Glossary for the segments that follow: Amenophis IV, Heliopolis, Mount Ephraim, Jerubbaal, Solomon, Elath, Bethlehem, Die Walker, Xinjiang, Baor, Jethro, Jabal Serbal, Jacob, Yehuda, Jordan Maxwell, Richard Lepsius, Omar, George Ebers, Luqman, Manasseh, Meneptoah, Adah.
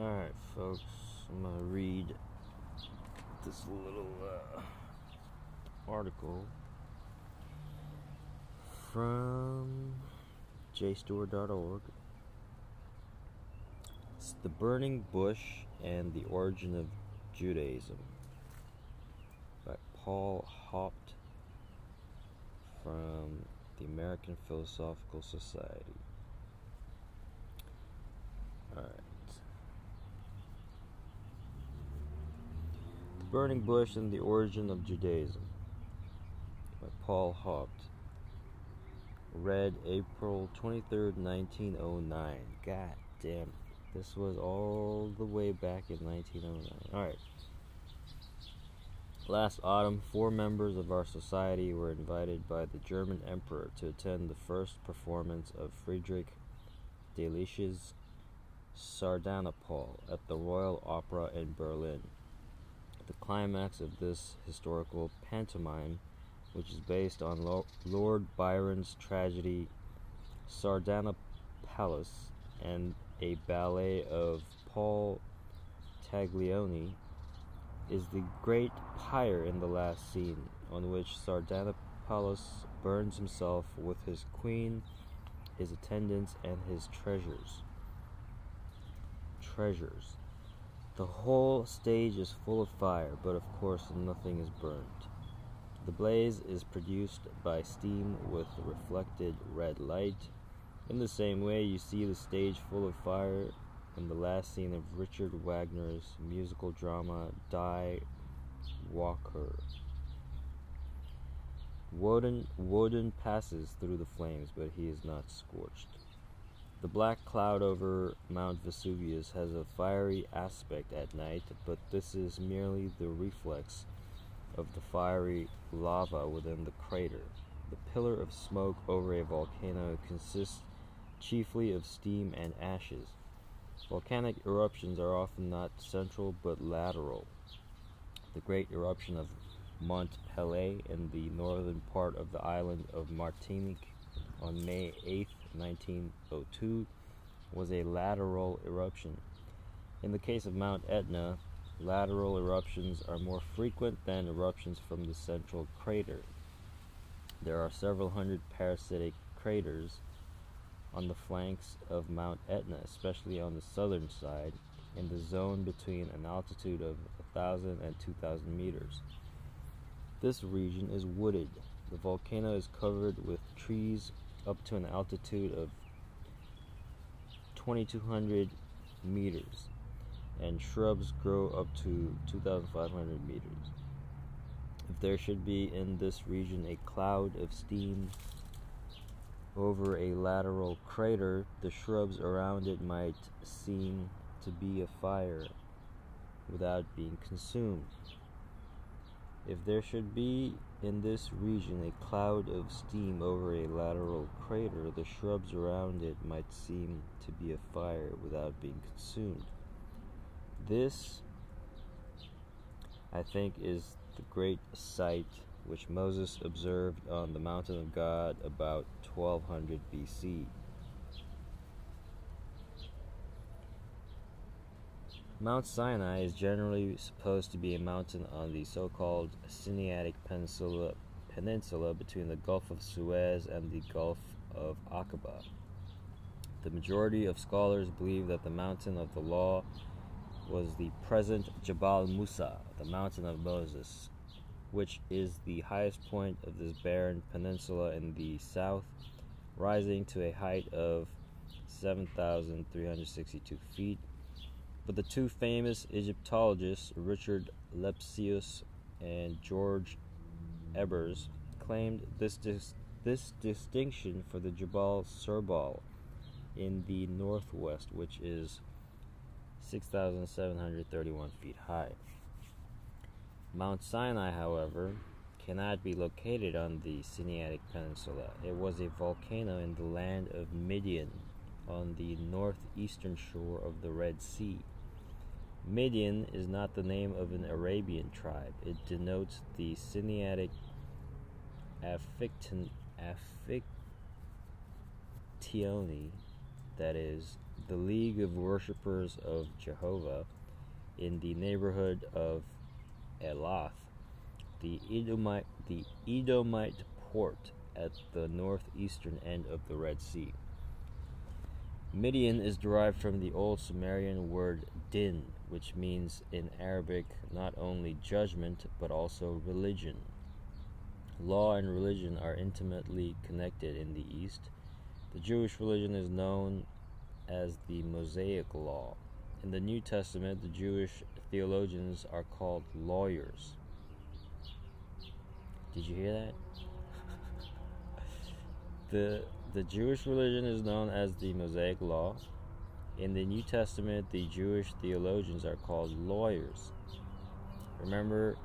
Alright, folks, I'm going to read this little article from jstor.org. It's The Burning Bush and the Origin of Judaism by Paul Haupt from the American Philosophical Society. Alright. The Burning Bush and the Origin of Judaism by Paul Haupt. Read April 23rd, 1909. God damn. This was all the way back in 1909. Alright. Last autumn, four members of our society were invited by the German Emperor to attend the first performance of Friedrich Delitzsch's Sardanapal at the Royal Opera in Berlin. The climax of this historical pantomime, which is based on Lord Byron's tragedy Sardanapalus and a ballet of Paul Taglioni, is the great pyre in the last scene, on which Sardanapalus burns himself with his queen, his attendants, and his treasures. The whole stage is full of fire, but of course nothing is burned. The blaze is produced by steam with reflected red light. In the same way, you see the stage full of fire in the last scene of Richard Wagner's musical drama Die Walker. Woden passes through the flames, but he is not scorched. The black cloud over Mount Vesuvius has a fiery aspect at night, but this is merely the reflex of the fiery lava within the crater. The pillar of smoke over a volcano consists chiefly of steam and ashes. Volcanic eruptions are often not central but lateral. The great eruption of Mont Pelée in the northern part of the island of Martinique on May 8, 1902, was a lateral eruption. In the case of Mount Etna, lateral eruptions are more frequent than eruptions from the central crater. There are several hundred parasitic craters on the flanks of Mount Etna, especially on the southern side, in the zone between an altitude of 1,000 and 2,000 meters. This region is wooded. The volcano is covered with trees up to an altitude of 2,200 meters, and shrubs grow up to 2,500 meters. If there should be in this region a cloud of steam over a lateral crater, the shrubs around it might seem to be afire without being consumed. If there should be in this region a cloud of steam over a lateral crater, the shrubs around it might seem to be afire without being consumed. This, I think, is the great sight which Moses observed on the mountain of God about 1200 BC. Mount Sinai is generally supposed to be a mountain on the so-called Sinaitic peninsula between the Gulf of Suez and the Gulf of Aqaba. The majority of scholars believe that the mountain of the law was the present Jabal Musa, the mountain of Moses, which is the highest point of this barren peninsula in the south, rising to a height of 7,362 feet. But the two famous Egyptologists, Richard Lepsius and George Ebers, claimed this distinction for the Jabal Serbal in the northwest, which is 6,731 feet high. Mount Sinai, however, cannot be located on the Sinaitic Peninsula. It was a volcano in the land of Midian, on the northeastern shore of the Red Sea. Midian is not the name of an Arabian tribe. It denotes the Sinaitic Affictioni, that is, the League of Worshippers of Jehovah in the neighborhood of Elath, the Edomite port at the northeastern end of the Red Sea. Midian is derived from the old Sumerian word din, which means in Arabic not only judgment but also religion. Law and religion are intimately connected in the East. The Jewish religion is known as the Mosaic Law. In the New Testament, the Jewish theologians are called lawyers. Did you hear that? The Jewish religion is known as the Mosaic Law. In the New Testament, the Jewish theologians are called lawyers. Remember,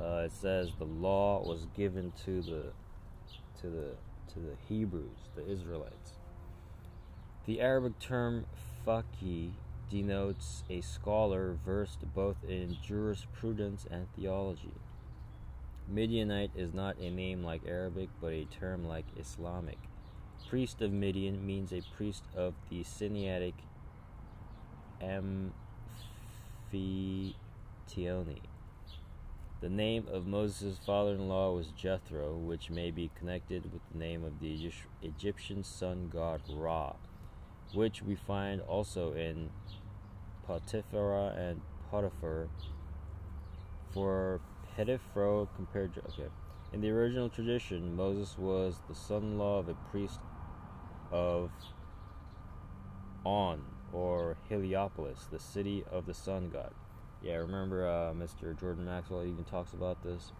it says the law was given to the Hebrews, the Israelites. The Arabic term faqih denotes a scholar versed both in jurisprudence and theology. Midianite is not a name like Arabic, but a term like Islamic. Priest of Midian means a priest of the Sinaitic Amphitryony. The name of Moses' father-in-law was Jethro, which may be connected with the name of the Egyptian sun god Ra, which we find also in Potiphera and Potiphar. For Potiphera compared to... Okay. In the original tradition, Moses was the son-in-law of a priest of On, or Heliopolis, the city of the sun god. Yeah, remember Mr. Jordan Maxwell even talks about this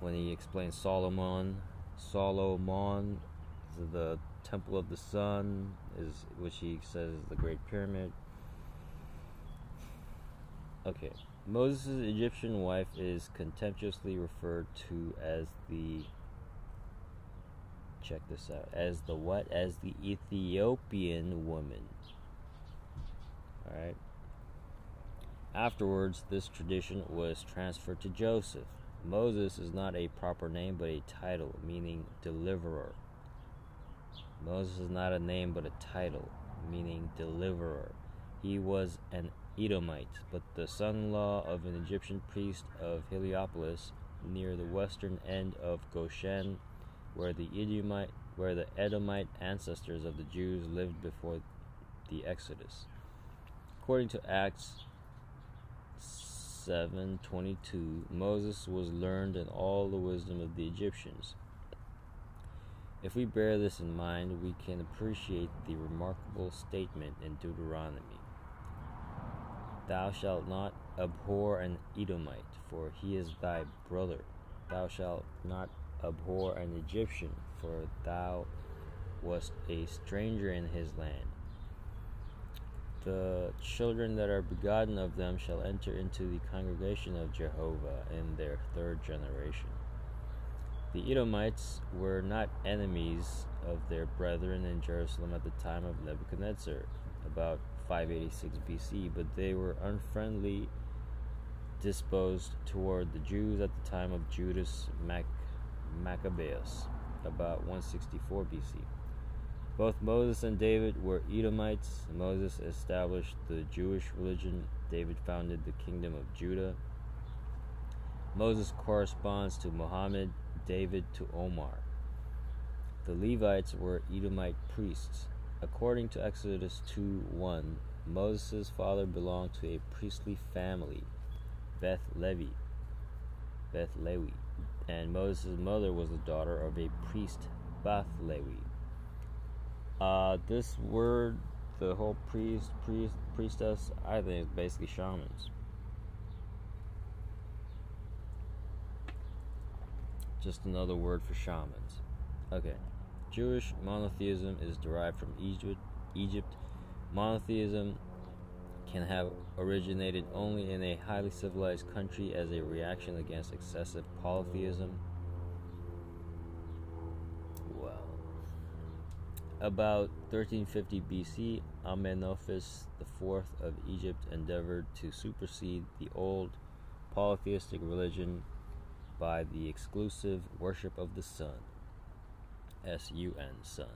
when he explains Solomon. Solomon, the temple of the sun, is which he says is the Great Pyramid. Okay. Moses' Egyptian wife is contemptuously referred to as the, check this out, as the what? As the Ethiopian woman. Alright. Afterwards, this tradition was transferred to Joseph. Moses is not a proper name but a title, meaning deliverer. Moses is not a name but a title, meaning deliverer. He was an Edomite, but the son-in-law of an Egyptian priest of Heliopolis, near the western end of Goshen, where the Edomite ancestors of the Jews lived before the Exodus. According to Acts 7:22, Moses was learned in all the wisdom of the Egyptians. If we bear this in mind, we can appreciate the remarkable statement in Deuteronomy. Thou shalt not abhor an Edomite, for he is thy brother. Thou shalt not abhor an Egyptian, for thou wast a stranger in his land. The children that are begotten of them shall enter into the congregation of Jehovah in their third generation. The Edomites were not enemies of their brethren in Jerusalem at the time of Nebuchadnezzar, about 586 BC, but they were unfriendly disposed toward the Jews at the time of Judas Maccabeus, about 164 BC. Both Moses and David were Edomites. Moses established the Jewish religion. David founded the kingdom of Judah. Moses corresponds to Muhammad, David to Omar. The Levites were Edomite priests. According to Exodus 2:1, Moses' father belonged to a priestly family, Beth Levi, and Moses' mother was the daughter of a priest, Bath Levi. This word, the whole priestess, I think is basically shamans. Just another word for shamans. Okay. Jewish monotheism is derived from Egypt. Monotheism can have originated only in a highly civilized country as a reaction against excessive polytheism. Well, about 1350 BC, Amenophis IV of Egypt endeavored to supersede the old polytheistic religion by the exclusive worship of the sun. S-U-N, sun.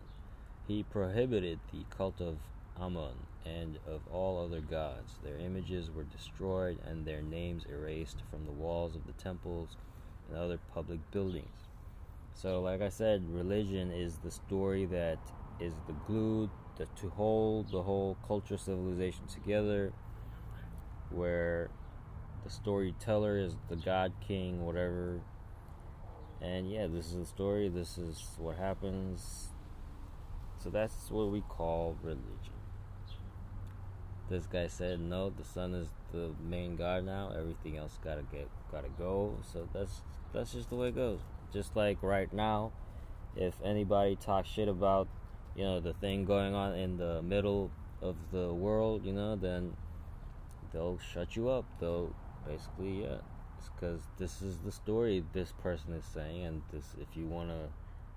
He prohibited the cult of Ammon and of all other gods. Their images were destroyed and their names erased from the walls of the temples and other public buildings. So, like I said, religion is the story that is the glue to hold the whole culture, civilization together, where the storyteller is the God King, whatever. And yeah, this is the story, this is what happens. So that's what we call religion. This guy said, no, the sun is the main god now. Everything else gotta go. So that's just the way it goes. Just like right now, if anybody talks shit about, you know, the thing going on in the middle of the world, you know, then they'll shut you up. They'll basically, yeah, it's because this is the story this person is saying, and this, if you want to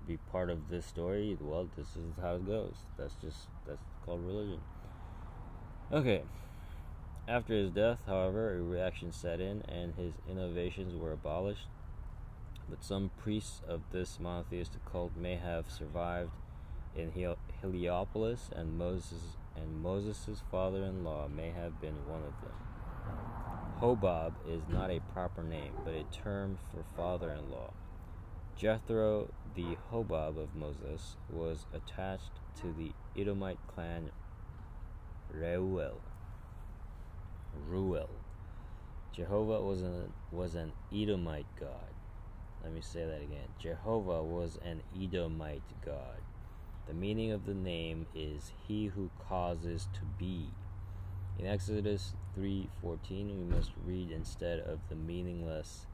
be part of this story, well, this is how it goes. That's called religion. Okay. After his death, however, a reaction set in, and his innovations were abolished. But some priests of this monotheistic cult may have survived in Heliopolis, and Moses' father-in-law may have been one of them. Hobab is not a proper name, but a term for father-in-law. Jethro, the Hobab of Moses, was attached to the Edomite clan Reuel. Jehovah was an Edomite god. Let me say that again. Jehovah was an Edomite god. The meaning of the name is he who causes to be. In Exodus 3:14, we must read instead of the meaningless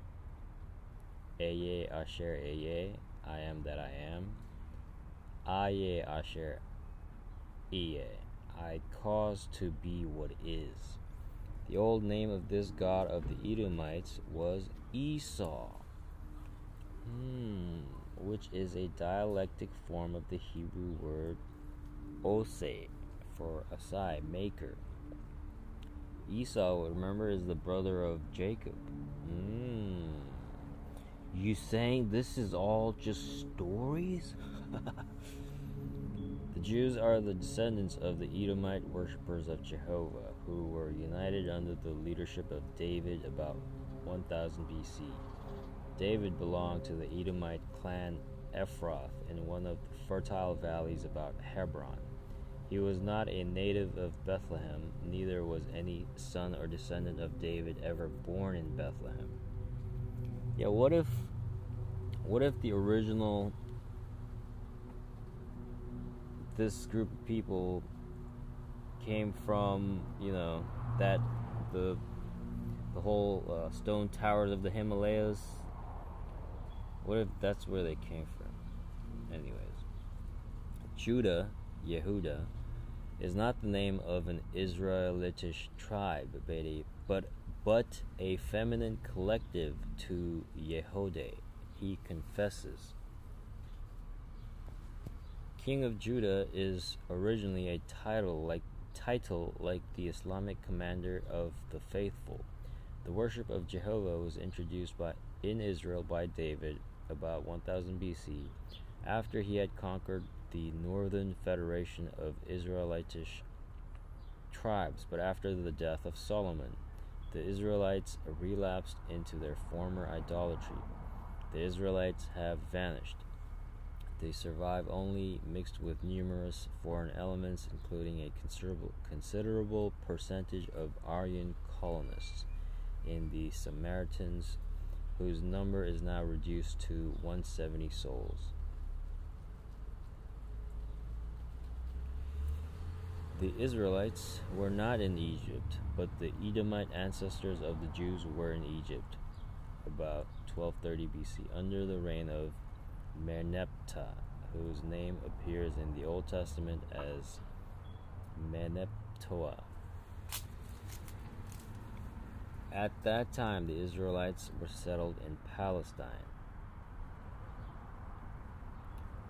Aye Asher Aye, I am that I am, Aye Asher Aye, I cause to be what is. The old name of this god of the Edomites was Esau, which is a dialectic form of the Hebrew word Oseh, for Asai, maker. Esau, remember, is the brother of Jacob. You saying this is all just stories? The Jews are the descendants of the Edomite worshippers of Jehovah, who were united under the leadership of David about 1000 BC. David belonged to the Edomite clan Ephraim in one of the fertile valleys about Hebron. He was not a native of Bethlehem, neither was any son or descendant of David ever born in Bethlehem. Yeah, what if the original, this group of people came from, you know, that the whole stone towers of the Himalayas? What if that's where they came from? Anyways. Judah, Yehuda, is not the name of an Israelitish tribe, but a feminine collective to Yehode. He confesses. King of Judah is originally a title like the Islamic commander of the faithful. The worship of Jehovah was introduced in Israel by David about 1000 BC, after he had conquered the northern federation of Israelitish tribes, but after the death of Solomon, the Israelites relapsed into their former idolatry. The Israelites have vanished. They survive only mixed with numerous foreign elements, including a considerable percentage of Aryan colonists in the Samaritans, whose number is now reduced to 170 souls. The Israelites were not in Egypt, but the Edomite ancestors of the Jews were in Egypt about 1230 BC under the reign of Merneptah, whose name appears in the Old Testament as Meneptoah. At that time, the Israelites were settled in Palestine,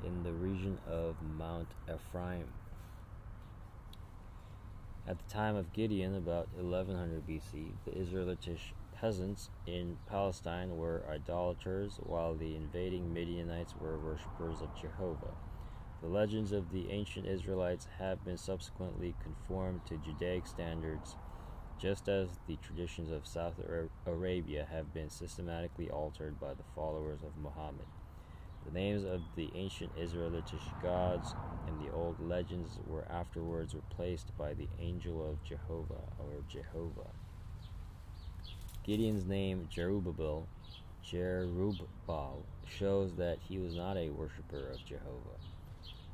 in the region of Mount Ephraim. At the time of Gideon, about 1100 BC, the Israelitish peasants in Palestine were idolaters, while the invading Midianites were worshippers of Jehovah. The legends of the ancient Israelites have been subsequently conformed to Judaic standards, just as the traditions of Saudi Arabia have been systematically altered by the followers of Muhammad. The names of the ancient Israelitish gods and the old legends were afterwards replaced by the Angel of Jehovah, or Jehovah. Gideon's name, Jerubbaal, shows that he was not a worshipper of Jehovah.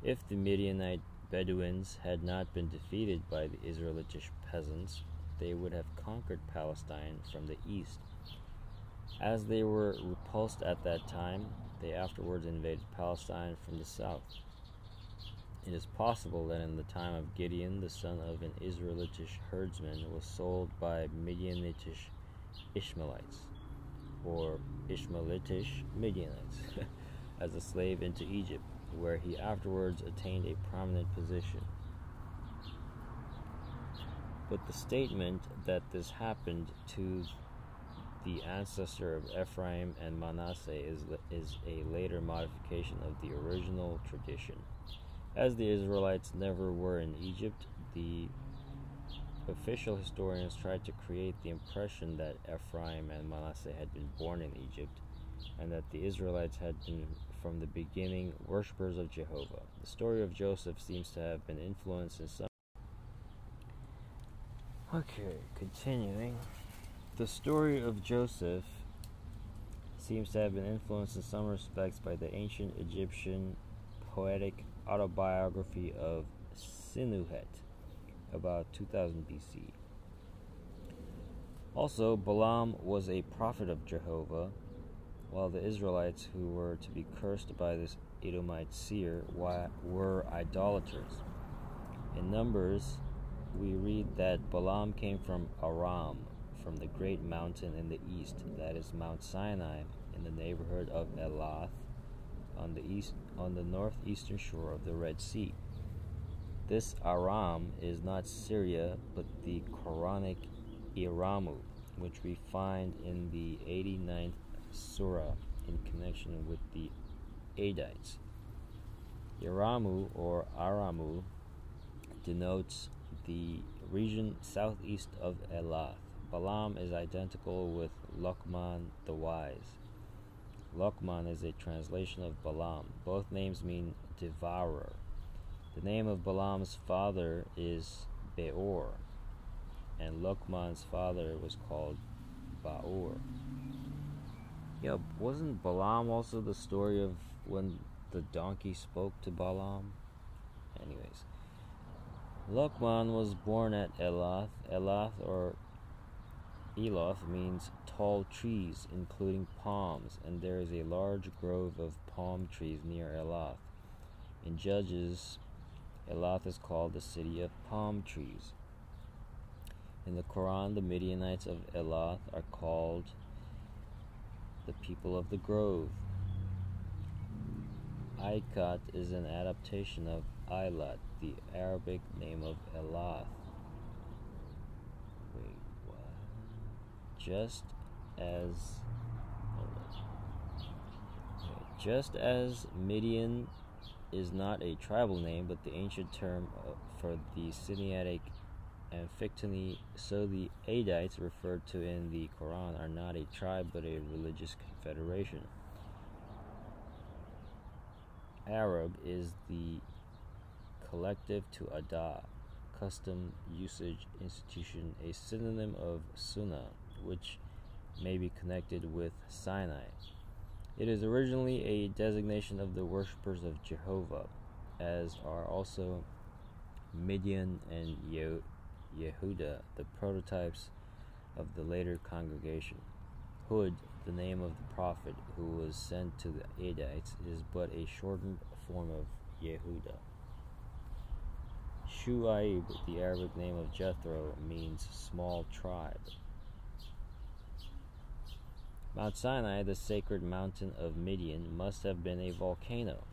If the Midianite Bedouins had not been defeated by the Israelitish peasants, they would have conquered Palestine from the east. As they were repulsed at that time, they afterwards invaded Palestine from the south. It is possible that in the time of Gideon, the son of an Israelitish herdsman was sold by Midianitish Ishmaelites, or Ishmaelitish Midianites, as a slave into Egypt, where he afterwards attained a prominent position. But the statement that this happened to the ancestor of Ephraim and Manasseh is a later modification of the original tradition. As the Israelites never were in Egypt, the official historians tried to create the impression that Ephraim and Manasseh had been born in Egypt, and that the Israelites had been from the beginning worshippers of Jehovah. The story of Joseph seems to have been influenced in some. Okay, continuing. The story of Joseph seems to have been influenced in some respects by the ancient Egyptian poetic autobiography of Sinuhet, about 2000 BC. Also, Balaam was a prophet of Jehovah, while the Israelites, who were to be cursed by this Edomite seer, were idolaters. In Numbers, we read that Balaam came from Aram, from the great mountain in the east, that is Mount Sinai, in the neighborhood of Elath, on the northeastern shore of the Red Sea. This Aram is not Syria, but the Quranic Iramu, which we find in the 89th Surah in connection with the Adites. Iramu or Aramu denotes the region southeast of Elath. Balaam is identical with Luqman the Wise. Luqman is a translation of Balaam. Both names mean devourer. The name of Balaam's father is Beor, and Luqman's father was called Baor. Yeah, wasn't Balaam also the story of when the donkey spoke to Balaam? Anyways, Luqman was born at Elath. Elath or Eloth means tall trees, including palms, and there is a large grove of palm trees near Elath. In Judges, Elath is called the city of palm trees. In the Quran, the Midianites of Elath are called the people of the grove. Aikat is an adaptation of Eilat, the Arabic name of Elath. Just as Midian is not a tribal name, but the ancient term for the Sinaitic Amphictyony, so the Adites referred to in the Quran are not a tribe, but a religious confederation. Arab is the collective to Adah, custom, usage, institution, a synonym of Sunnah, which may be connected with Sinai. It is originally a designation of the worshippers of Jehovah, as are also Midian and Yehuda, the prototypes of the later congregation. Hud, the name of the prophet who was sent to the Adites, is but a shortened form of Yehuda. Shu'aib, the Arabic name of Jethro, means small tribe. Mount Sinai, the sacred mountain of Midian, must have been a volcano.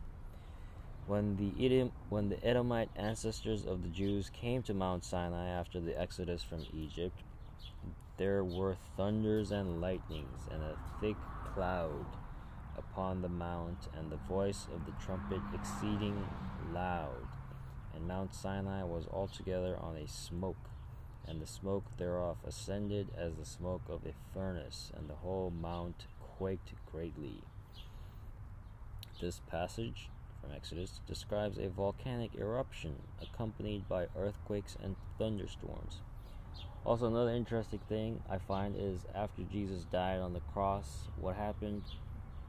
When the Edomite ancestors of the Jews came to Mount Sinai after the exodus from Egypt, there were thunders and lightnings and a thick cloud upon the mount, and the voice of the trumpet exceeding loud, and Mount Sinai was altogether on a smoke, and the smoke thereof ascended as the smoke of a furnace, and the whole mount quaked greatly. This passage from Exodus describes a volcanic eruption accompanied by earthquakes and thunderstorms. Also, another interesting thing I find is after Jesus died on the cross, what happened?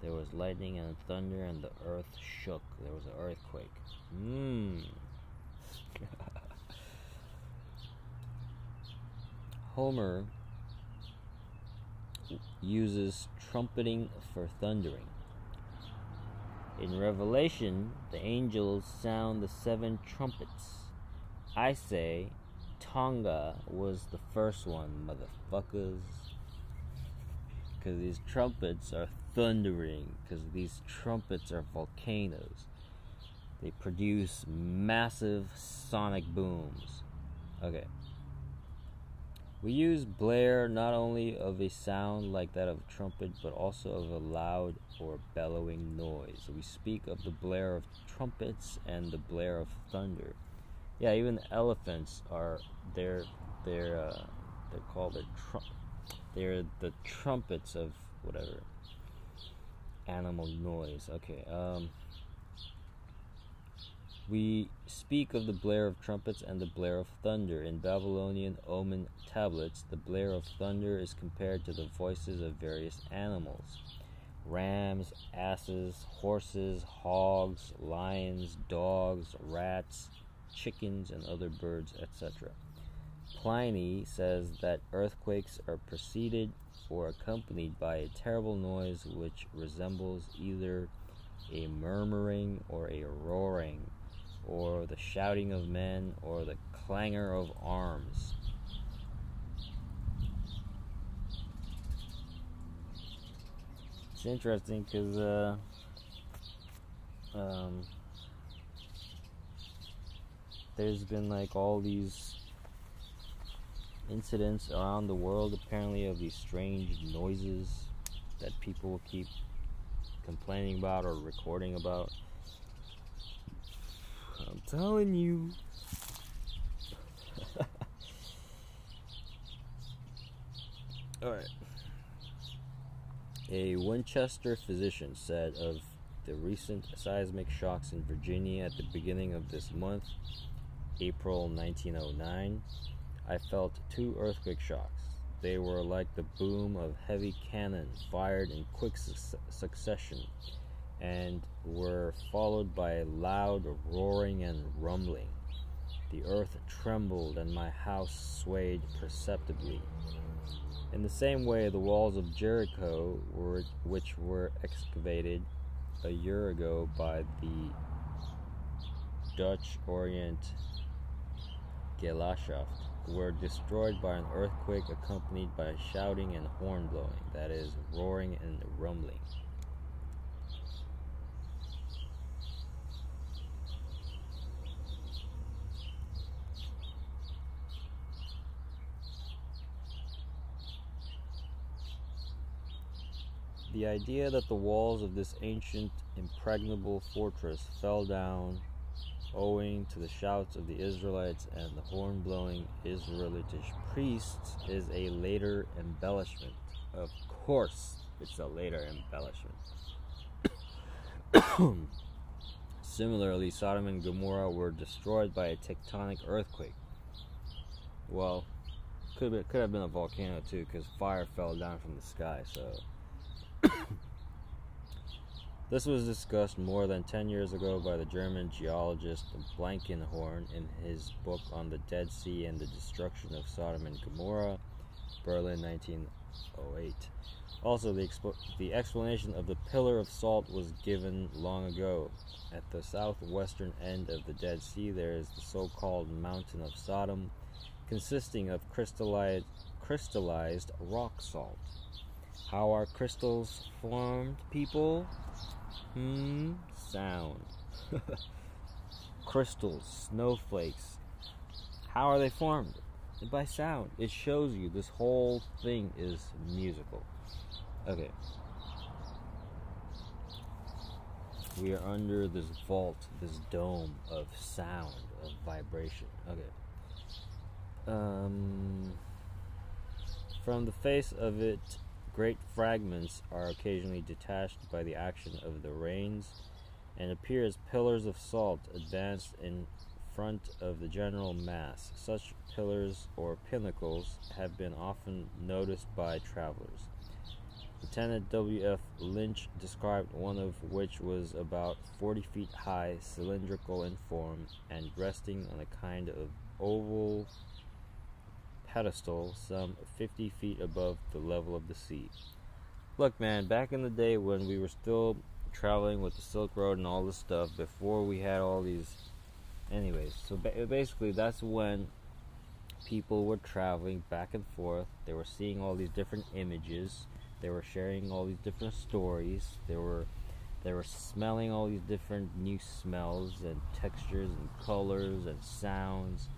There was lightning and thunder, and the earth shook. There was an earthquake. Homer uses trumpeting for thundering. In Revelation, the angels sound the 7 trumpets. I say Tonga was the first one, motherfuckers. Because these trumpets are thundering. Because these trumpets are volcanoes. They produce massive sonic booms. Okay. We use blare not only of a sound like that of a trumpet, but also of a loud or bellowing noise. So we speak of the blare of trumpets and the blare of thunder. Yeah, even the elephants are they're called a they're the trumpets of whatever animal noise. Okay, we speak of the blare of trumpets and the blare of thunder. In Babylonian omen tablets, the blare of thunder is compared to the voices of various animals. Rams, asses, horses, hogs, lions, dogs, rats, chickens, and other birds, etc. Pliny says that earthquakes are preceded or accompanied by a terrible noise which resembles either a murmuring or a roaring, or the shouting of men, or the clangor of arms. It's interesting because there's been like all these incidents around the world apparently of these strange noises that people keep complaining about or recording about. I'm telling you. Alright. A Winchester physician said of the recent seismic shocks in Virginia at the beginning of this month, April 1909, I felt 2 earthquake shocks. They were like the boom of heavy cannon fired in quick succession, and were followed by a loud roaring and rumbling. The earth trembled and my house swayed perceptibly. In the same way, the walls of Jericho, which were excavated a year ago by the Dutch Orient Gesellschaft, were destroyed by an earthquake accompanied by shouting and horn blowing, that is, roaring and rumbling. The idea that the walls of this ancient, impregnable fortress fell down owing to the shouts of the Israelites and the horn-blowing Israelitish priests is a later embellishment. Of course, it's a later embellishment. Similarly, Sodom and Gomorrah were destroyed by a tectonic earthquake. Well, could have been a volcano too, because fire fell down from the sky, so... This was discussed more than 10 years ago by the German geologist Blankenhorn in his book on the Dead Sea and the Destruction of Sodom and Gomorrah, Berlin, 1908. Also, the explanation of the pillar of salt was given long ago. At the southwestern end of the Dead Sea, there is the so-called Mountain of Sodom, consisting of crystallized rock salt. How are crystals formed, people? Sound. Crystals, snowflakes. How are they formed? By sound. It shows you this whole thing is musical. Okay. We are under this vault, this dome of sound, of vibration. Okay. From the face of it, great fragments are occasionally detached by the action of the rains and appear as pillars of salt advanced in front of the general mass. Such pillars or pinnacles have been often noticed by travelers. Lieutenant W.F. Lynch described one of which was about 40 feet high, cylindrical in form, and resting on a kind of oval pedestal some 50 feet above the level of the sea. Look, man, back in the day when we were still traveling with the Silk Road and all this stuff, before we had all these... Anyways, so basically that's when people were traveling back and forth. They were seeing all these different images. They were sharing all these different stories. They were smelling all these different new smells and textures and colors and sounds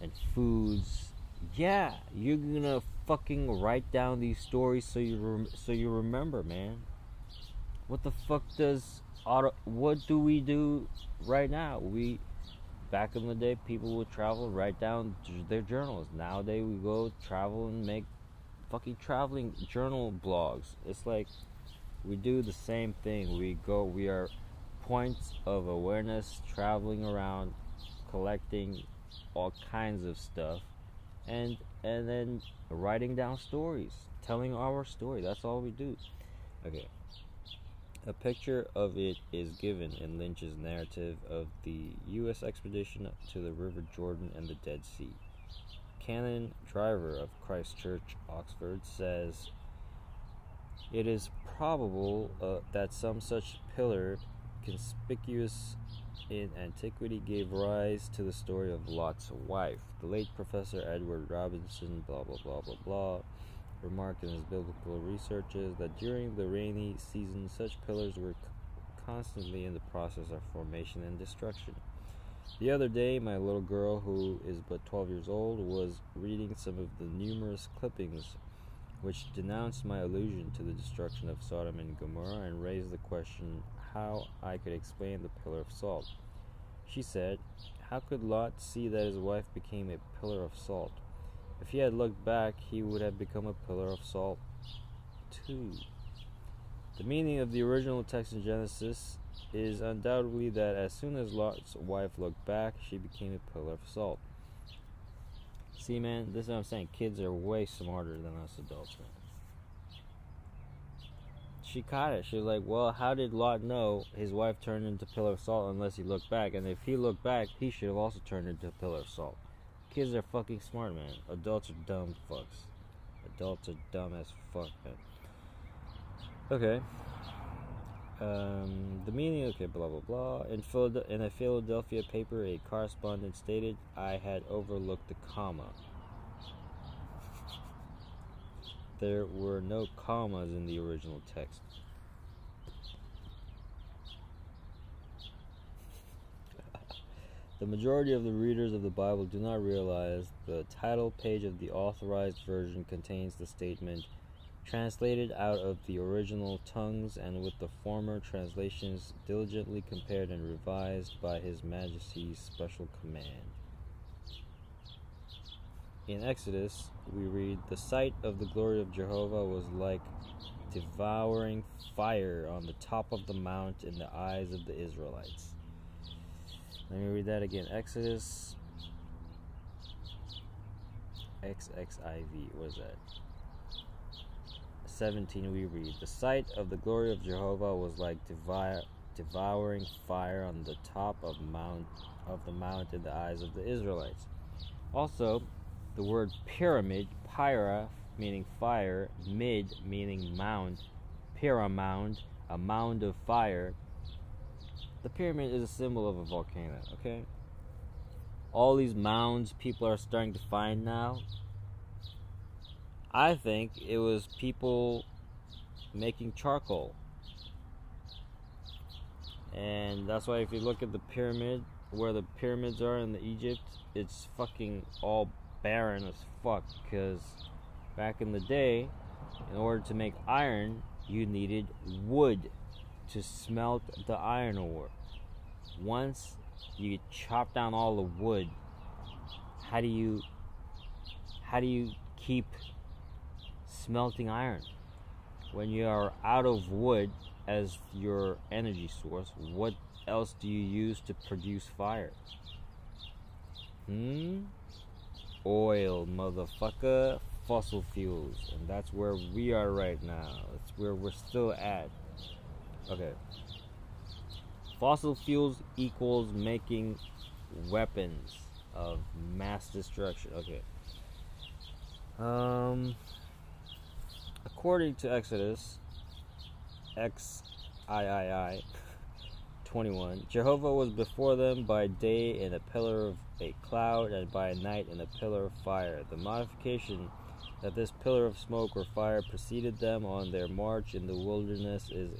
and foods. Yeah, you're gonna fucking write down these stories so you remember, man. What the fuck does... What do we do right now? We, back in the day, people would travel, write down their journals. Nowadays, we go travel and make fucking traveling journal blogs. It's like we do the same thing. We are points of awareness, traveling around, collecting all kinds of stuff, and then writing down stories, telling our story. That's all we do. Okay. A picture of it is given in Lynch's narrative of the U.S. expedition to the River Jordan and the Dead Sea. Canon Driver of Christ Church, Oxford, says, "It is probable that some such pillar, conspicuous in antiquity, gave rise to the story of Lot's wife. The late Professor Edward Robinson, blah, blah, blah, blah, blah, remarked in his biblical researches that during the rainy season such pillars were constantly in the process of formation and destruction. The other day my little girl, who is but 12 years old, was reading some of the numerous clippings which denounced my allusion to the destruction of Sodom and Gomorrah and raised the question how I could explain the pillar of salt. She said, how could Lot see that his wife became a pillar of salt? If he had looked back, he would have become a pillar of salt too. The meaning of the original text in Genesis is undoubtedly that as soon as Lot's wife looked back, she became a pillar of salt." See, man, this is what I'm saying. Kids are way smarter than us adults, man. She caught it. She was like, well, how did Lot know his wife turned into a pillar of salt unless he looked back? And if he looked back, he should have also turned into a pillar of salt. Kids are fucking smart, man. Adults are dumb fucks. Adults are dumb as fuck, man. Okay. The meaning, okay, blah, blah, blah. In a Philadelphia paper, a correspondent stated, I had overlooked the comma. There were no commas in the original text. The majority of the readers of the Bible do not realize the title page of the Authorized Version contains the statement, translated out of the original tongues and with the former translations diligently compared and revised by His Majesty's special command. In Exodus, we read, the sight of the glory of Jehovah was like devouring fire on the top of the mount in the eyes of the Israelites. Let me read that again. Exodus XXIV, what is that? 17, we read, the sight of the glory of Jehovah was like devouring fire on the top of the mount in the eyes of the Israelites. Also, the word pyramid, pyra meaning fire, mid meaning mound, pyramound, a mound of fire. The pyramid is a symbol of a volcano, okay? All these mounds people are starting to find now. I think it was people making charcoal. And that's why if you look at the pyramid, where the pyramids are in Egypt, it's fucking all barren as fuck. Because back in the day, in order to make iron, you needed wood. to smelt the iron ore. Once you chop down all the wood, how do you keep smelting iron? When you are out of wood as your energy source, what else do you use to produce fire? Oil, motherfucker. Fossil fuels. And that's where we are right now. It's where we're still at. Okay. Fossil fuels equals making weapons of mass destruction. Okay. According to Exodus XIII 21, Jehovah was before them by day in a pillar of a cloud, and by night in a pillar of fire. The modification that this pillar of smoke or fire preceded them on their march in the wilderness is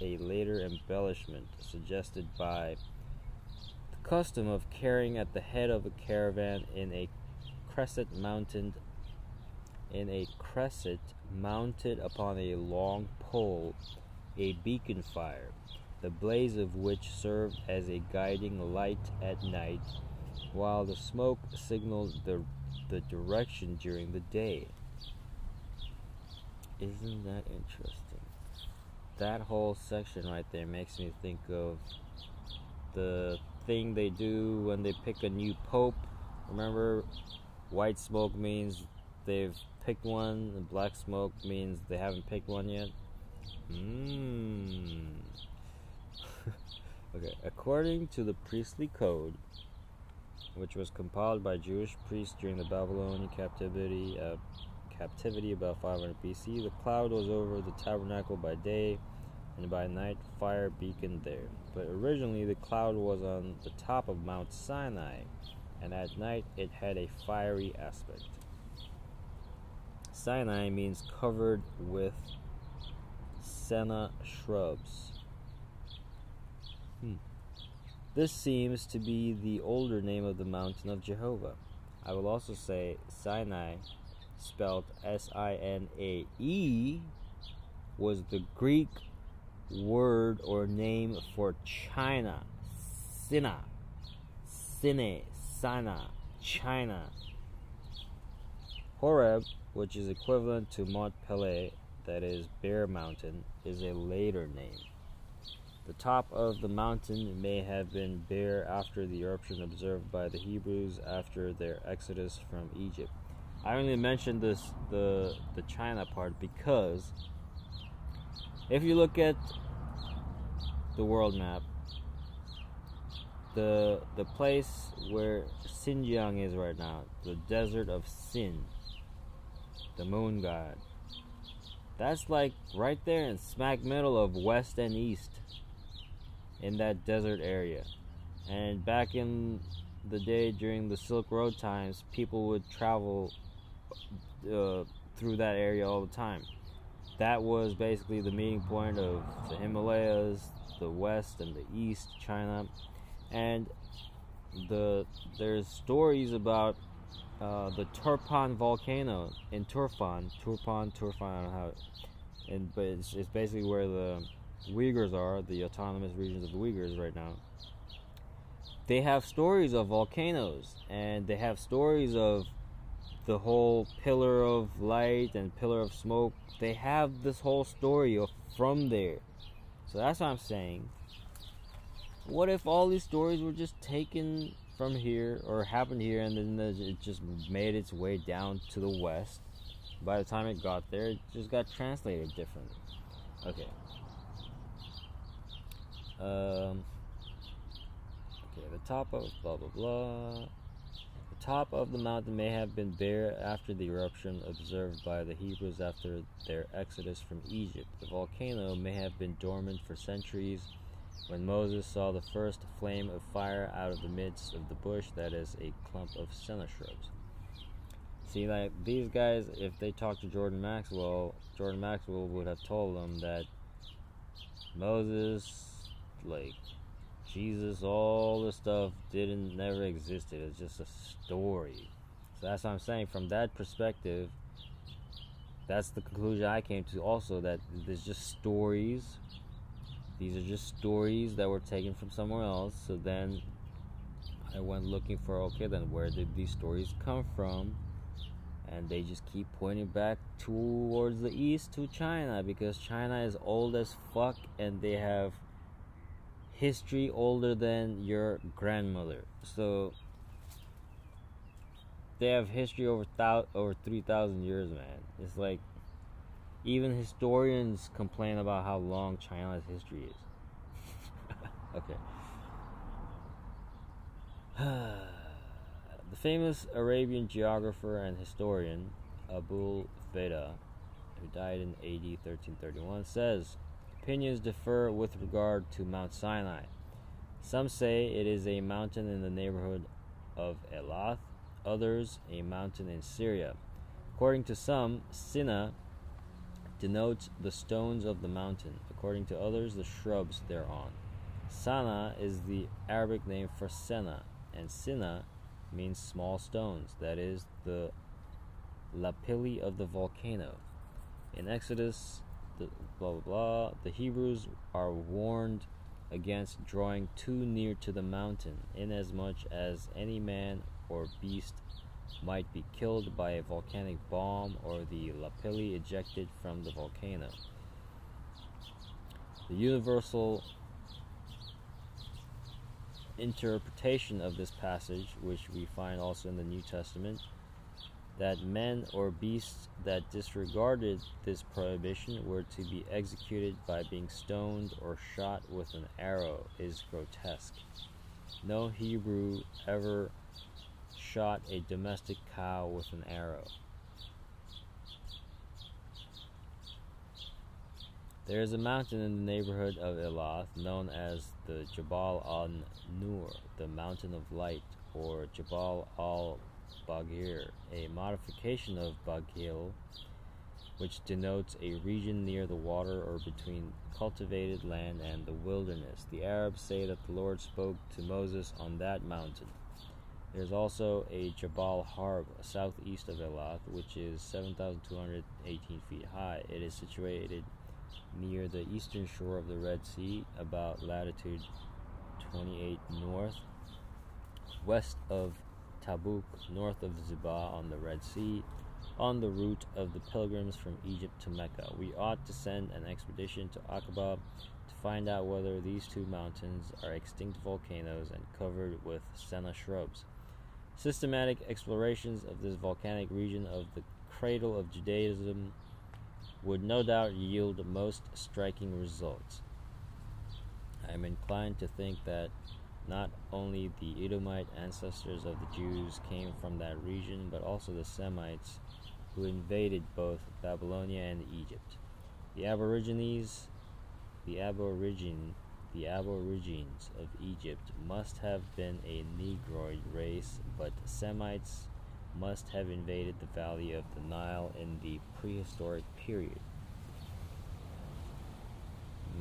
a later embellishment suggested by the custom of carrying at the head of a caravan in a cresset mounted upon a long pole a beacon fire, the blaze of which served as a guiding light at night, while the smoke signaled the direction during the day. Isn't that interesting? That whole section right there makes me think of the thing they do when they pick a new pope. Remember, white smoke means they've picked one, and black smoke means they haven't picked one yet. Okay, according to the priestly code, which was compiled by Jewish priests during the Babylonian captivity about 500 BC, the cloud was over the tabernacle by day, and by night fire beaconed there. But originally the cloud was on the top of Mount Sinai, and at night it had a fiery aspect. Sinai means covered with senna shrubs. This seems to be the older name of the mountain of Jehovah. I will also say Sinai, spelled S-I-N-A-E, was the Greek word or name for China. Sina. Sine. Sina. China. Horeb, which is equivalent to Mont Pelée, that is, Bear Mountain, is a later name. The top of the mountain may have been bare after the eruption observed by the Hebrews after their exodus from Egypt. I only mentioned this, the China part, because if you look at the world map, the place where Xinjiang is right now, the desert of Sin, the moon god, that's like right there in smack middle of west and east, in that desert area. And back in the day during the Silk Road times, people would travel through that area all the time. That was basically the meeting point of the Himalayas, the west and the east, China. And there's stories about the Turpan volcano in Turpan, I don't know how, but it's basically where the Uyghurs are, the autonomous regions of the Uyghurs right now. They have stories of volcanoes, and they have stories of the whole pillar of light and pillar of smoke. They have this whole story from there. So that's what I'm saying. What if all these stories were just taken from here, or happened here, and then it just made its way down to the west? By the time it got there, it just got translated differently. Okay. Okay, the top of blah blah blah. The top of the mountain may have been bare after the eruption observed by the Hebrews after their exodus from Egypt. The volcano may have been dormant for centuries. When Moses saw the first flame of fire out of the midst of the bush, that is, a clump of senna shrubs. See, like, these guys, if they talked to Jordan Maxwell would have told them that Moses, like Jesus, all this stuff never existed. It's just a story. So that's what I'm saying. From that perspective, that's the conclusion I came to also, that there's just stories These are just stories that were taken from somewhere else. So then I went looking for, okay, then where did these stories come from? And they just keep pointing back towards the east to China, because China is old as fuck and they have history older than your grandmother. So they have history over 3,000 years, man. It's like even historians complain about how long China's history is. Okay. The famous Arabian geographer and historian Abul Feda, who died in AD 1331, says opinions differ with regard to Mount Sinai. Some say it is a mountain in the neighborhood of Elath, others a mountain in Syria. According to some, Sina denotes the stones of the mountain. According to others, the shrubs thereon. Sana is the Arabic name for Sena, and Sina means small stones, that is the lapilli of the volcano. In Exodus, the blah blah blah, the Hebrews are warned against drawing too near to the mountain, inasmuch as any man or beast might be killed by a volcanic bomb or the lapilli ejected from the volcano. The universal interpretation of this passage, which we find also in the New Testament, that men or beasts that disregarded this prohibition were to be executed by being stoned or shot with an arrow, is grotesque. No Hebrew ever shot a domestic cow with an arrow. There is a mountain in the neighborhood of Elath known as the Jabal al-Nur, the Mountain of Light, or Jabal al-Bagir, a modification of Bagil, which denotes a region near the water or between cultivated land and the wilderness. The Arabs say that the Lord spoke to Moses on that mountain. There is also a Jabal Harb, southeast of Elath, which is 7,218 feet high. It is situated near the eastern shore of the Red Sea, about latitude 28 north, west of Tabuk, north of Zibah on the Red Sea, on the route of the pilgrims from Egypt to Mecca. We ought to send an expedition to Aqaba to find out whether these two mountains are extinct volcanoes and covered with senna shrubs. Systematic explorations of this volcanic region of the cradle of Judaism would no doubt yield most striking results. I am inclined to think that not only the Edomite ancestors of the Jews came from that region, but also the Semites, who invaded both Babylonia and Egypt. The Aborigines of Egypt must have been a Negroid race, but Semites must have invaded the valley of the Nile in the prehistoric period.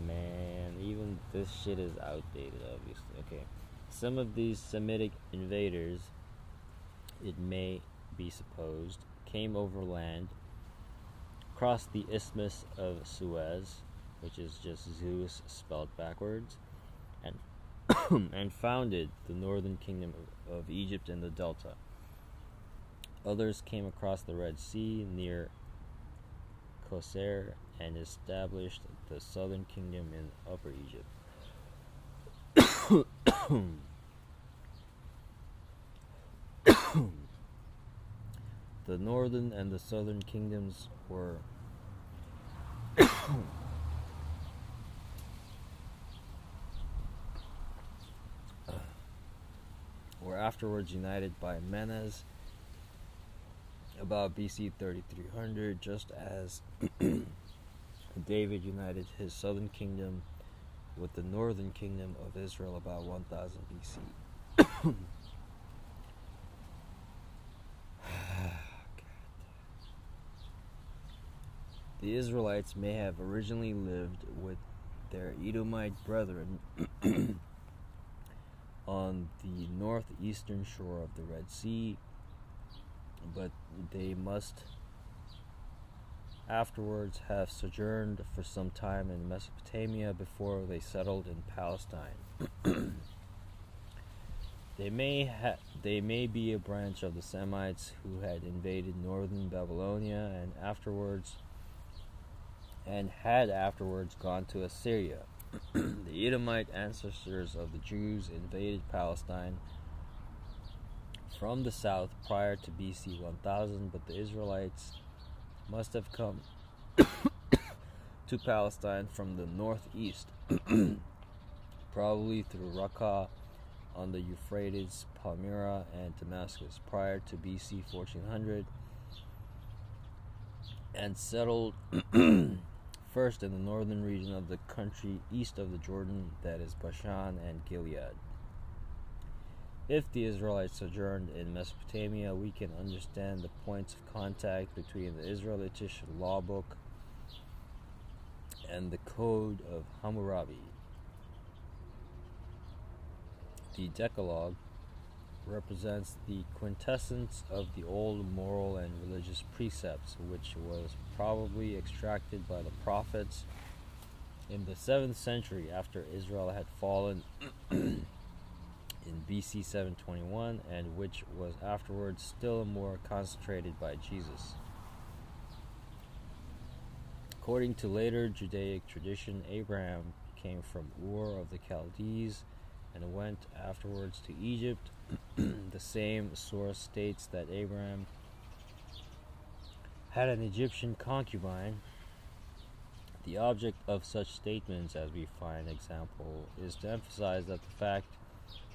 Man, even this shit is outdated, obviously. Okay. Some of these Semitic invaders, it may be supposed, came overland, crossed the Isthmus of Suez, which is just Zeus spelled backwards, and founded the northern kingdom of Egypt in the Delta. Others came across the Red Sea near Kosair and established the southern kingdom in Upper Egypt. The northern and the southern kingdoms were were afterwards united by Menes about BC 3300, just as David united his southern kingdom with the northern kingdom of Israel about 1000 BC. The Israelites may have originally lived with their Edomite brethren on the northeastern shore of the Red Sea, but they must afterwards have sojourned for some time in Mesopotamia before they settled in Palestine. They may be a branch of the Semites who had invaded northern Babylonia and had afterwards gone to Assyria. The Edomite ancestors of the Jews invaded Palestine from the south prior to BC 1000, but the Israelites must have come to Palestine from the northeast, probably through Raqqa on the Euphrates, Palmyra, and Damascus prior to BC 1400, and settled first in the northern region of the country east of the Jordan, that is Bashan and Gilead. If the Israelites sojourned in Mesopotamia, we can understand the points of contact between the Israelitish law book and the Code of Hammurabi. The Decalogue represents the quintessence of the old moral and religious precepts, which was probably extracted by the prophets in the 7th century after Israel had fallen in BC 721, and which was afterwards still more concentrated by Jesus. According to later Judaic tradition, Abraham came from Ur of the Chaldees and went afterwards to Egypt. The same source states that Abraham had an Egyptian concubine. The object of such statements, as we find example, is to emphasize that the fact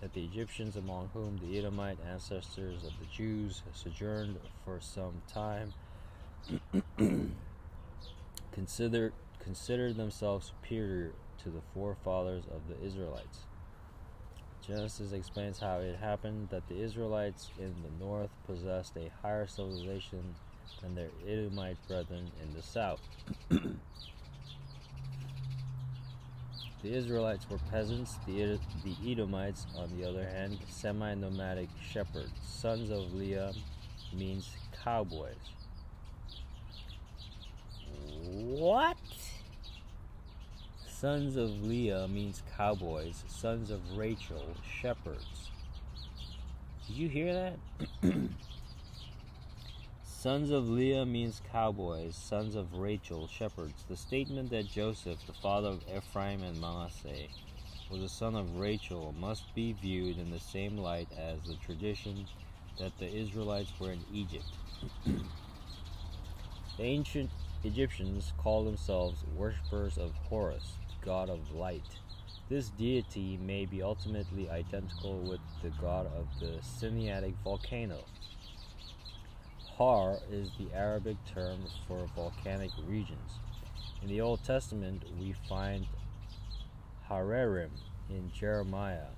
that the Egyptians, among whom the Edomite ancestors of the Jews sojourned for some time, considered themselves superior to the forefathers of the Israelites. Genesis explains how it happened that the Israelites in the north possessed a higher civilization than their Edomite brethren in the south. The Israelites were peasants, the Edomites, on the other hand, semi-nomadic shepherds. Sons of Leah means cowboys. What? Sons of Leah means cowboys. Sons of Rachel, shepherds. Did you hear that? Sons of Leah means cowboys. Sons of Rachel, shepherds. The statement that Joseph, the father of Ephraim and Manasseh, was a son of Rachel must be viewed in the same light as the tradition that the Israelites were in Egypt. The ancient Egyptians call themselves worshippers of Horus, god of light. This deity may be ultimately identical with the god of the Sinaitic volcano. Har is the Arabic term for volcanic regions. In the Old Testament, we find Harerim in Jeremiah,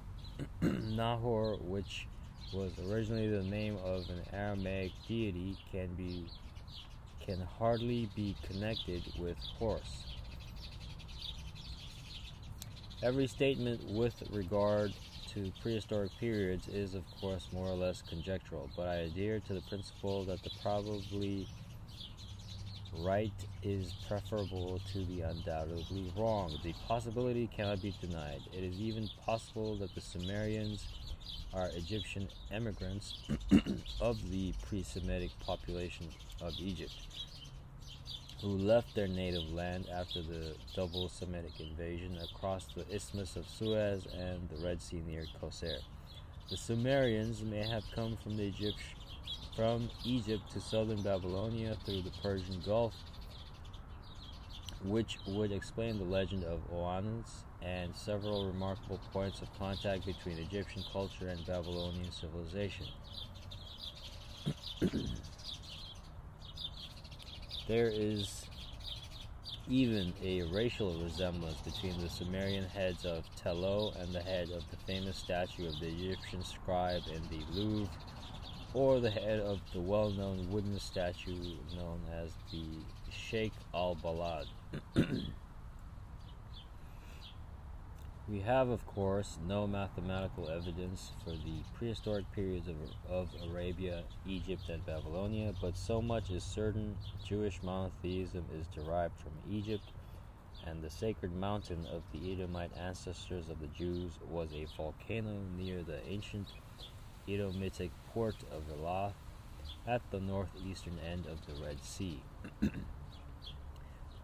Nahor, which was originally the name of an Aramaic deity, can hardly be connected with Horus. Every statement with regard to prehistoric periods is, of course, more or less conjectural, but I adhere to the principle that the probably right is preferable to the undoubtedly wrong. The possibility cannot be denied. It is even possible that the Sumerians are Egyptian emigrants of the pre-Semitic population of Egypt, who left their native land after the double Semitic invasion across the Isthmus of Suez and the Red Sea near Kosher. The Sumerians may have come from Egypt to southern Babylonia through the Persian Gulf, which would explain the legend of Oannes and several remarkable points of contact between Egyptian culture and Babylonian civilization. There is even a racial resemblance between the Sumerian heads of Tello and the head of the famous statue of the Egyptian scribe in the Louvre, or the head of the well-known wooden statue known as the Sheikh al-Balad. We have, of course, no mathematical evidence for the prehistoric periods of Arabia, Egypt, and Babylonia, but so much is certain: Jewish monotheism is derived from Egypt, and the sacred mountain of the Edomite ancestors of the Jews was a volcano near the ancient Edomitic port of Elath at the northeastern end of the Red Sea.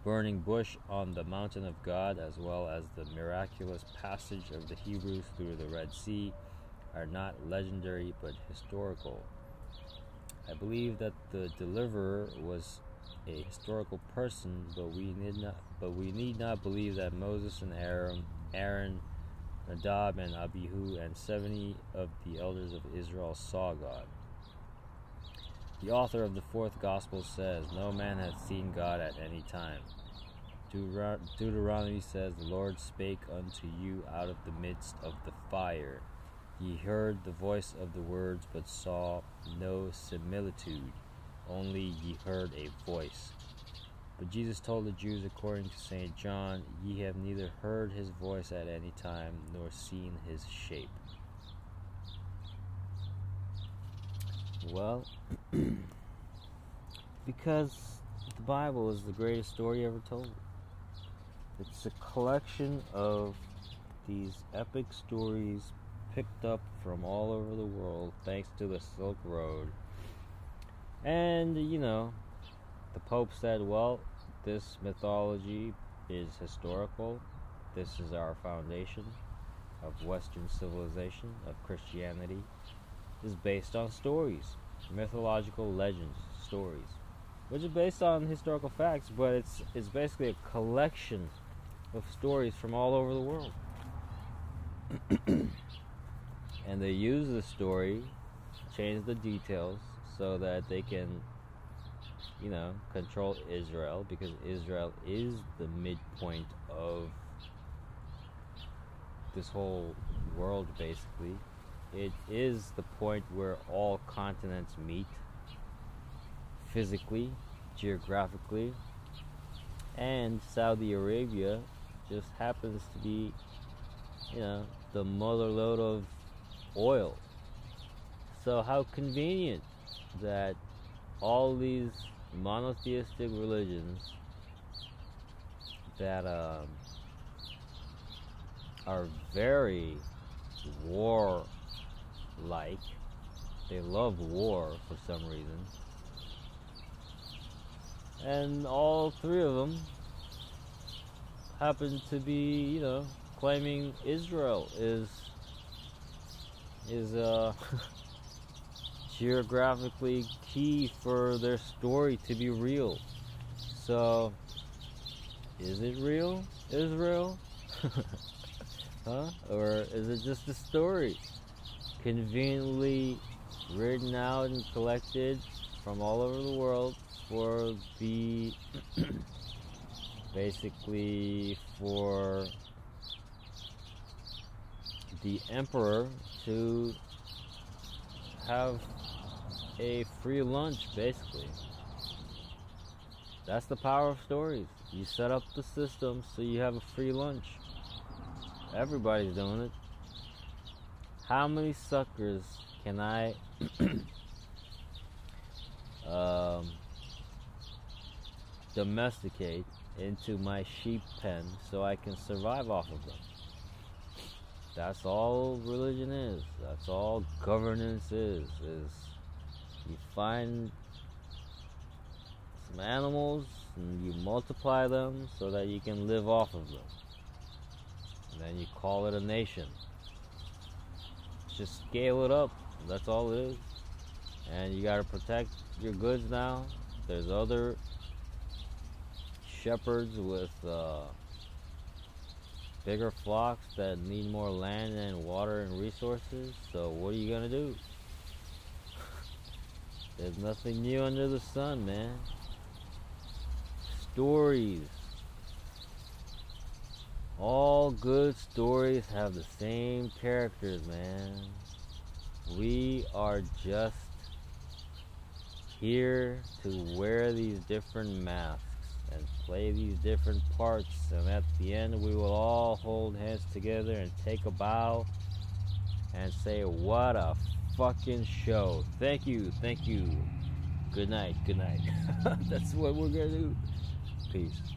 Burning bush on the mountain of God, as well as the miraculous passage of the Hebrews through the Red Sea, are not legendary but historical. I believe that the deliverer was a historical person, but we need not believe that Moses and Aaron, Nadab and Abihu, and 70 of the elders of Israel saw God. The author of the fourth gospel says, "No man hath seen God at any time." Deuteronomy says, "The Lord spake unto you out of the midst of the fire. Ye heard the voice of the words, but saw no similitude. Only ye heard a voice." But Jesus told the Jews, according to St. John, "Ye have neither heard his voice at any time, nor seen his shape." Well, because the Bible is the greatest story ever told. It's a collection of these epic stories picked up from all over the world thanks to the Silk Road. And, you know, the Pope said, well, this mythology is historical. This is our foundation of Western civilization, of Christianity, is based on stories, mythological legends, stories, which is based on historical facts, but it's basically a collection of stories from all over the world. And they use the story, change the details, so that they can, you know, control Israel, because Israel is the midpoint of this whole world, basically. It is the point where all continents meet, physically, geographically, and Saudi Arabia just happens to be, you know, the motherlode of oil. So how convenient that all these monotheistic religions that are very war like, they love war for some reason, and all three of them happen to be, you know, claiming Israel is geographically key for their story to be real. So, is it real, Israel? Huh? Or is it just a story conveniently written out and collected from all over the world for the basically for the emperor to have a free lunch, basically? That's the power of stories. You set up the system so you have a free lunch. Everybody's doing it. How many suckers can I domesticate into my sheep pen so I can survive off of them? That's all religion is. That's all governance is you find some animals and you multiply them so that you can live off of them. And then you call it a nation. Just scale it up. That's all it is. And you gotta protect your goods now. There's other shepherds with bigger flocks that need more land and water and resources. So what are you gonna do? There's nothing new under the sun, man. Stories. All good stories have the same characters, man. We are just here to wear these different masks and play these different parts, and at the end we will all hold hands together and take a bow and say, what a fucking show. Thank you, thank you. Good night, good night. That's what we're gonna do. Peace.